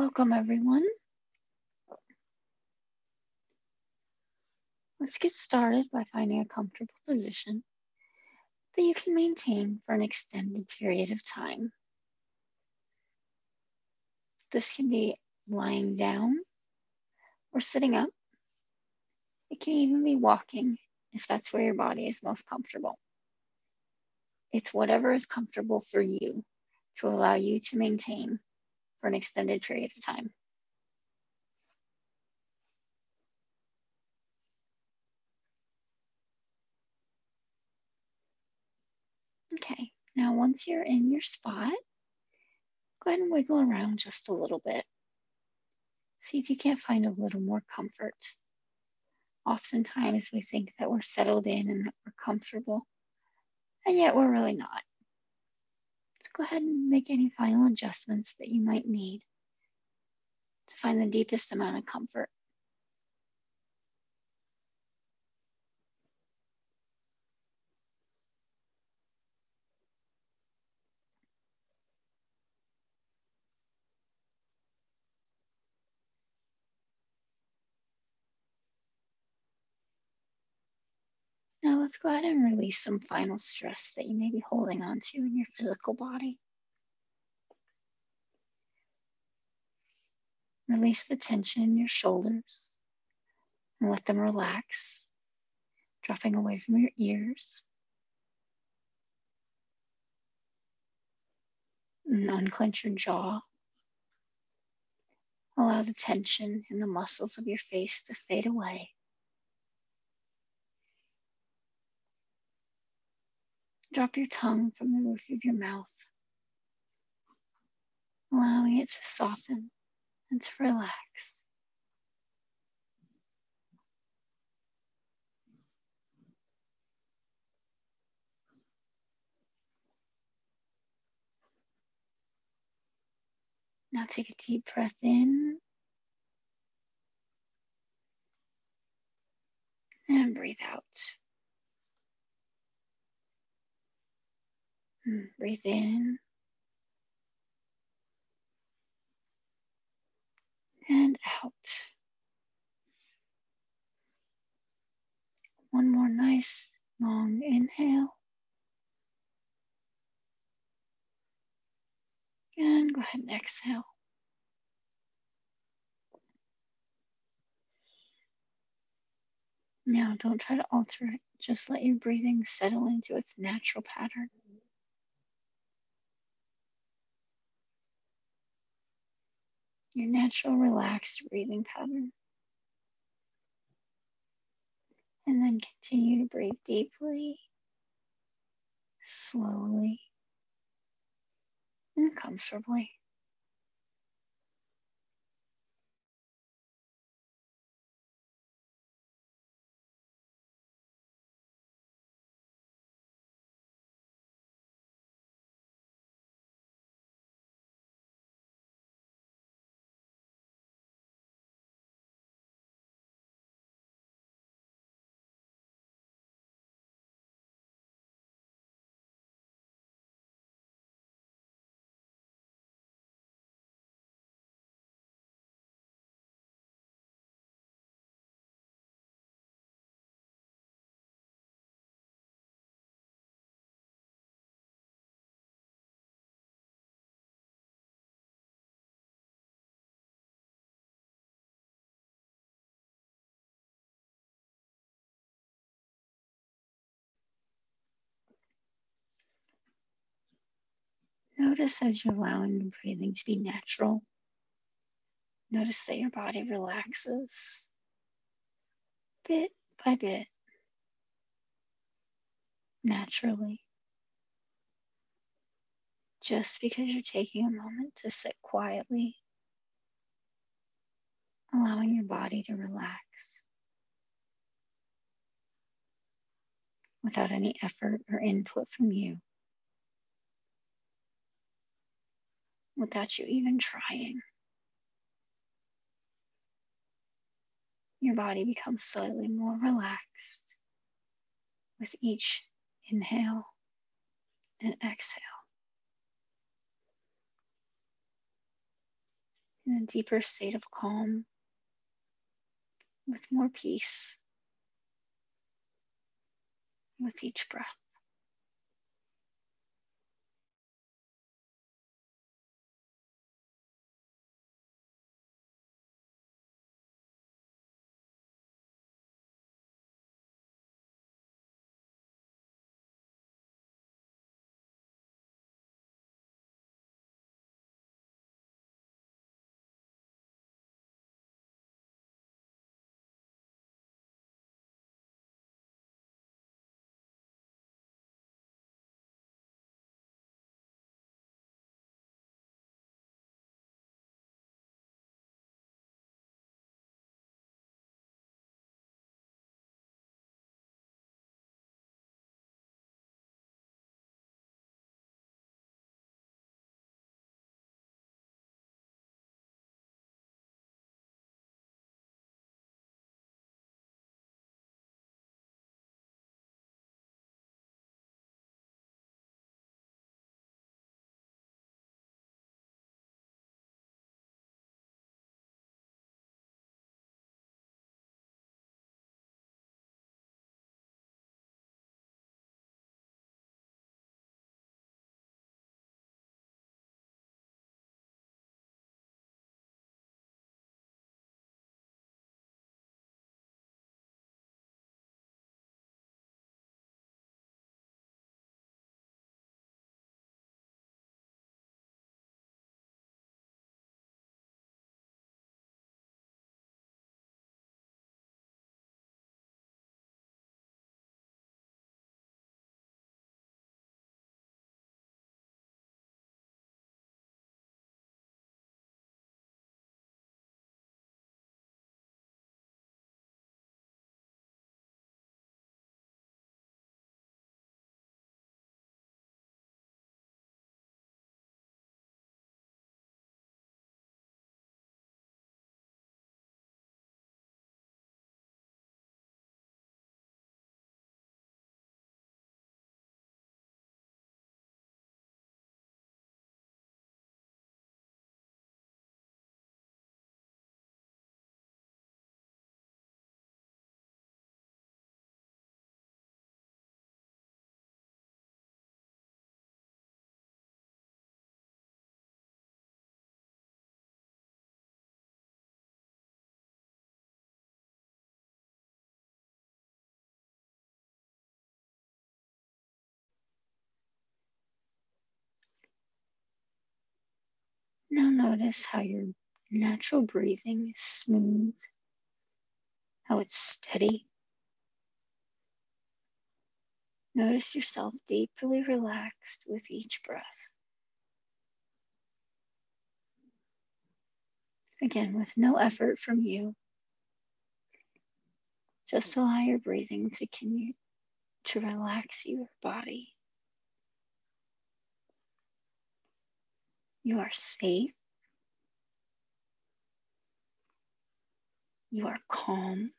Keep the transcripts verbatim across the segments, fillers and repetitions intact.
Welcome, everyone. Let's get started by finding a comfortable position that you can maintain for an extended period of time. This can be lying down or sitting up. It can even be walking if that's where your body is most comfortable. It's whatever is comfortable for you to allow you to maintain for an extended period of time. Okay, now once you're in your spot, go ahead and wiggle around just a little bit. See if you can't find a little more comfort. Oftentimes we think that we're settled in and that we're comfortable, and yet we're really not. So go ahead and make any final adjustments that you might need to find the deepest amount of comfort. Now let's go ahead and release some final stress that you may be holding on to in your physical body. Release the tension in your shoulders and let them relax, dropping away from your ears. And unclench your jaw. Allow the tension in the muscles of your face to fade away. Drop your tongue from the roof of your mouth, allowing it to soften and to relax. Now take a deep breath in and breathe out. Breathe in and out. One more nice long inhale. And go ahead and exhale. Now don't try to alter it. Just let your breathing settle into its natural pattern. Your natural relaxed breathing pattern. And then continue to breathe deeply, slowly, and comfortably. Notice as you're allowing the breathing to be natural. Notice that your body relaxes bit by bit, naturally. Just because you're taking a moment to sit quietly, allowing your body to relax without any effort or input from you. Without you even trying. Your body becomes slightly more relaxed with each inhale and exhale. in a deeper state of calm with more peace with each breath. Now notice how your natural breathing is smooth, how it's steady. Notice yourself deeply relaxed with each breath. Again, with no effort from you, just allow your breathing to continue to relax your body. You are safe. You are calm.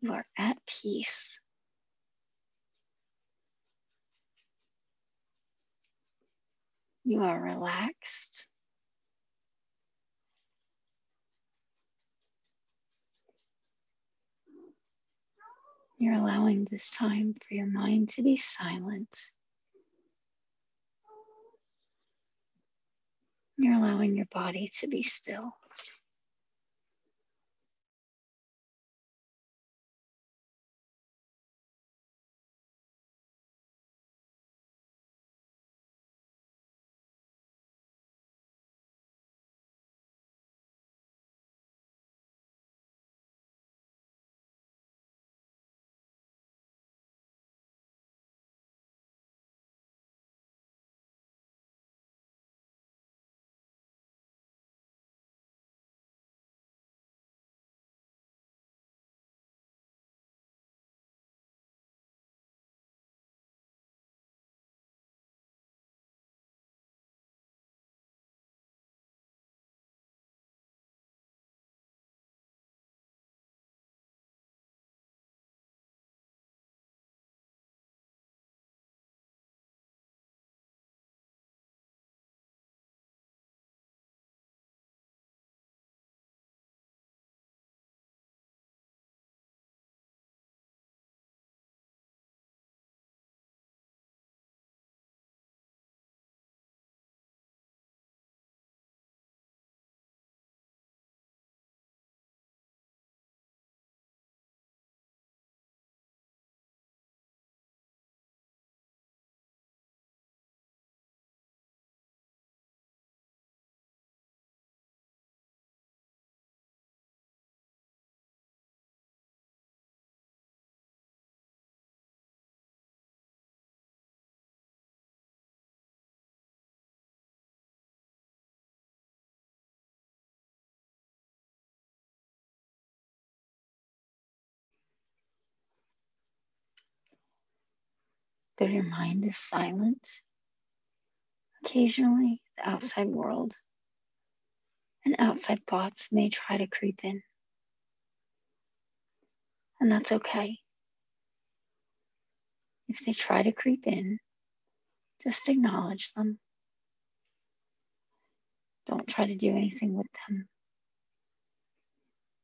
You are at peace. You are relaxed. You're allowing this time for your mind to be silent. You're allowing your body to be still. though your mind is silent. Occasionally, the outside world and outside thoughts may try to creep in. And that's okay. If they try to creep in, just acknowledge them. Don't try to do anything with them.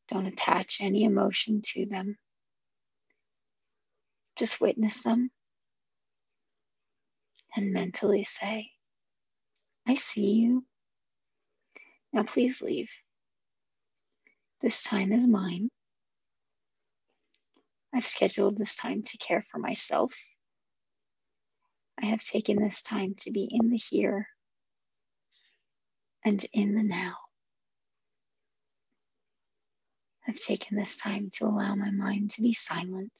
Don't attach any emotion to them. Just witness them and mentally say, I see you. Now please leave. This time is mine. I've scheduled this time to care for myself. I have taken this time to be in the here and in the now. I've taken this time to allow my mind to be silent.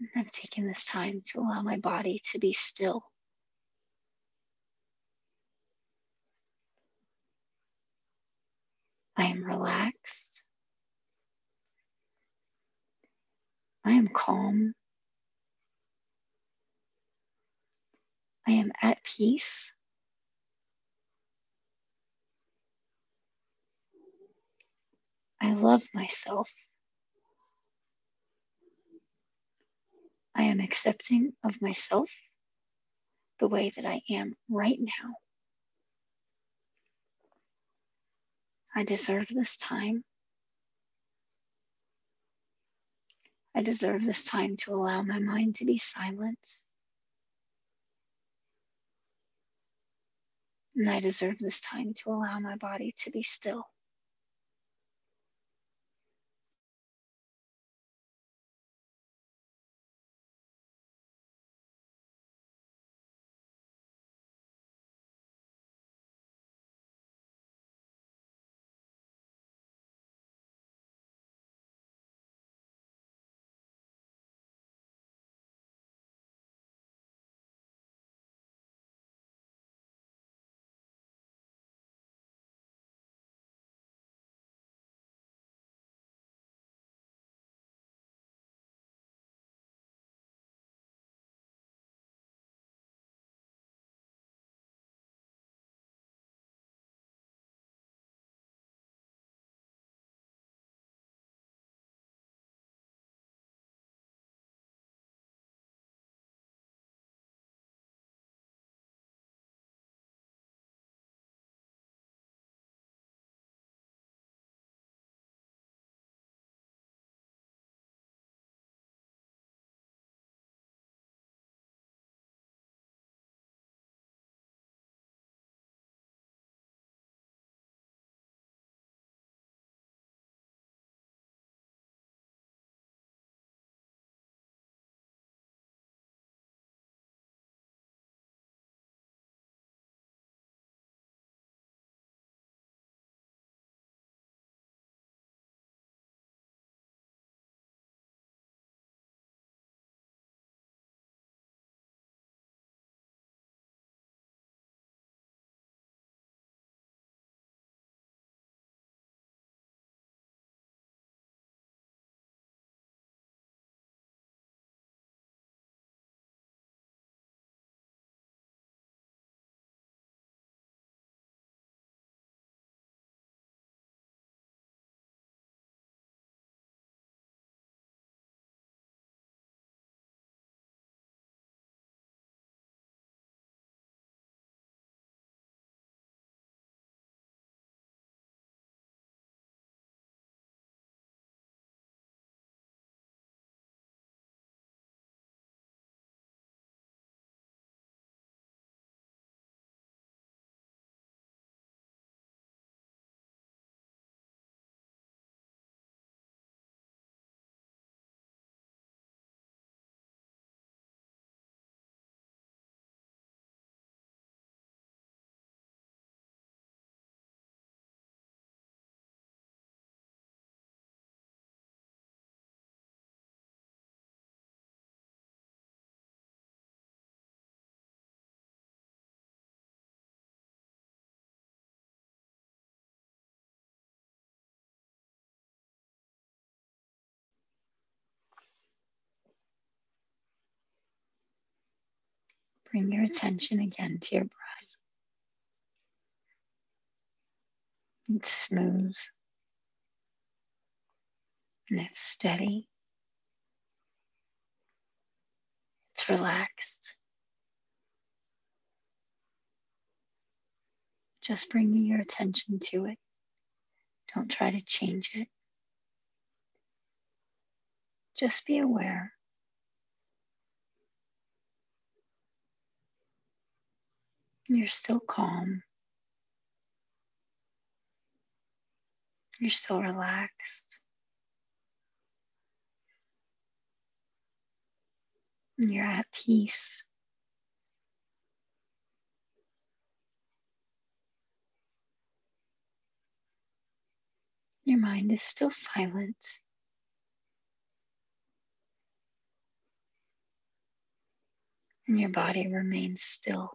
And I've taken this time to allow my body to be still. I am relaxed. I am calm. I am at peace. I love myself. I am accepting of myself the way that I am right now. I deserve this time. I deserve this time to allow my mind to be silent. And I deserve this time to allow my body to be still. Bring your attention again to your breath. It's smooth and it's steady. It's relaxed. Just bringing your attention to it. Don't try to change it. Just be aware. You're still calm. You're still relaxed. You're at peace. Your mind is still silent. And your body remains still.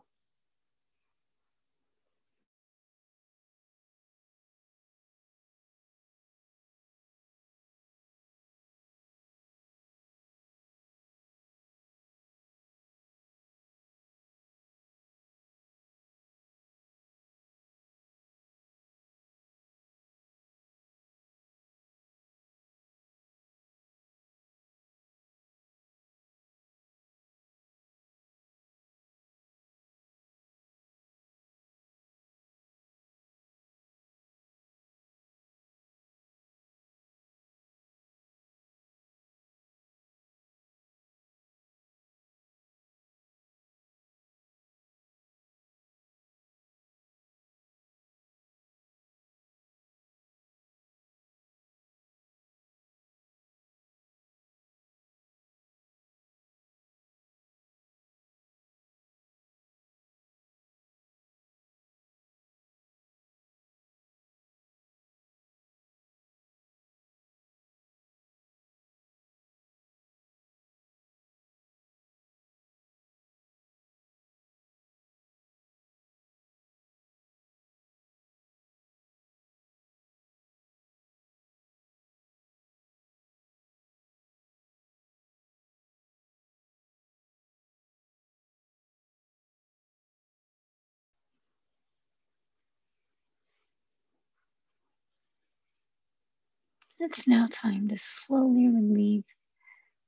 It's now time to slowly relieve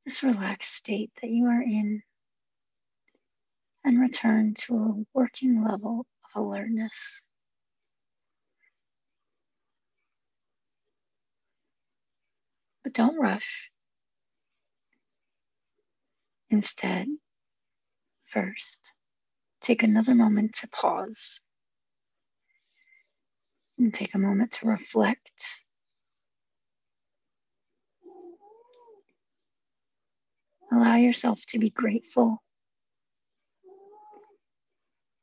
this relaxed state that you are in and return to a working level of alertness. But don't rush. Instead, first, take another moment to pause and take a moment to reflect. Allow yourself to be grateful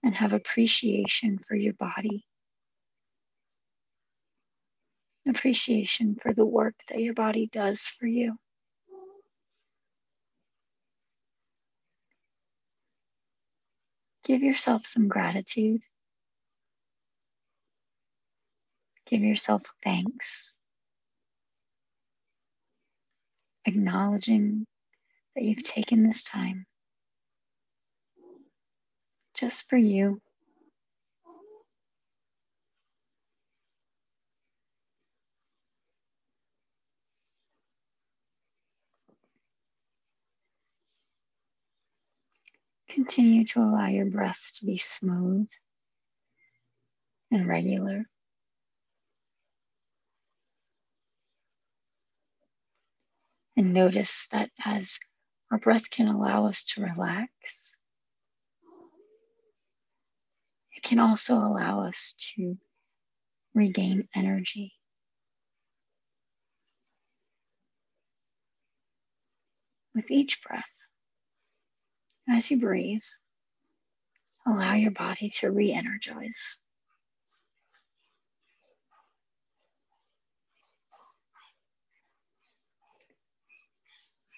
and have appreciation for your body. Appreciation for the work that your body does for you. Give yourself some gratitude. Give yourself thanks. Acknowledging that you've taken this time just for you. Continue to allow your breath to be smooth and regular. And notice that as our breath can allow us to relax, it can also allow us to regain energy. With each breath, as you breathe, allow your body to re-energize.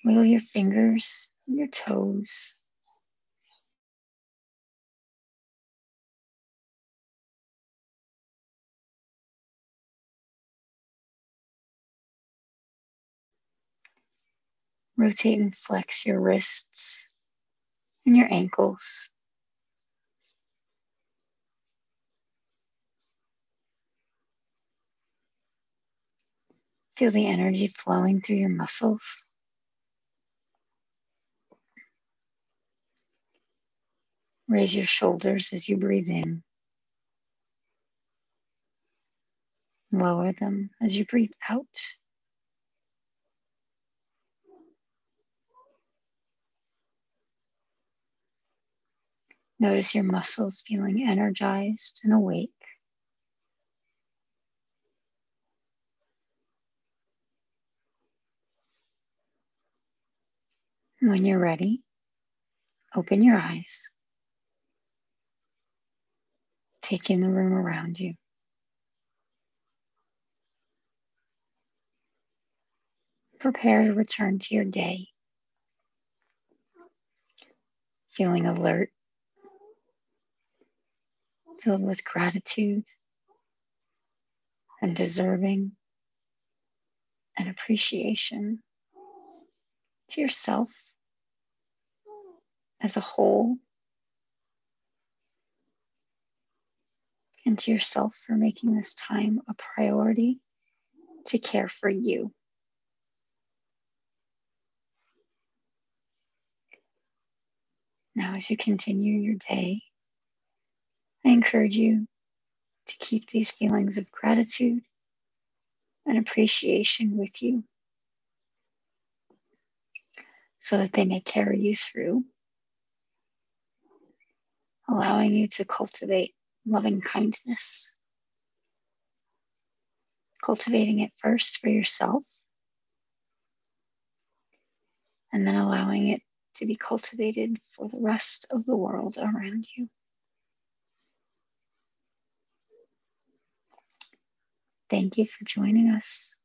Wiggle your fingers and your toes. Rotate and flex your wrists and your ankles. Feel the energy flowing through your muscles. Raise your shoulders as you breathe in. Lower them as you breathe out. Notice your muscles feeling energized and awake. When you're ready, open your eyes. Take in the room around you. Prepare to return to your day, feeling alert, filled with gratitude and deserving and appreciation to yourself as a whole, and to yourself for making this time a priority to care for you. Now, as you continue your day, I encourage you to keep these feelings of gratitude and appreciation with you so that they may carry you through, allowing you to cultivate loving kindness, cultivating it first for yourself, and then allowing it to be cultivated for the rest of the world around you. Thank you for joining us.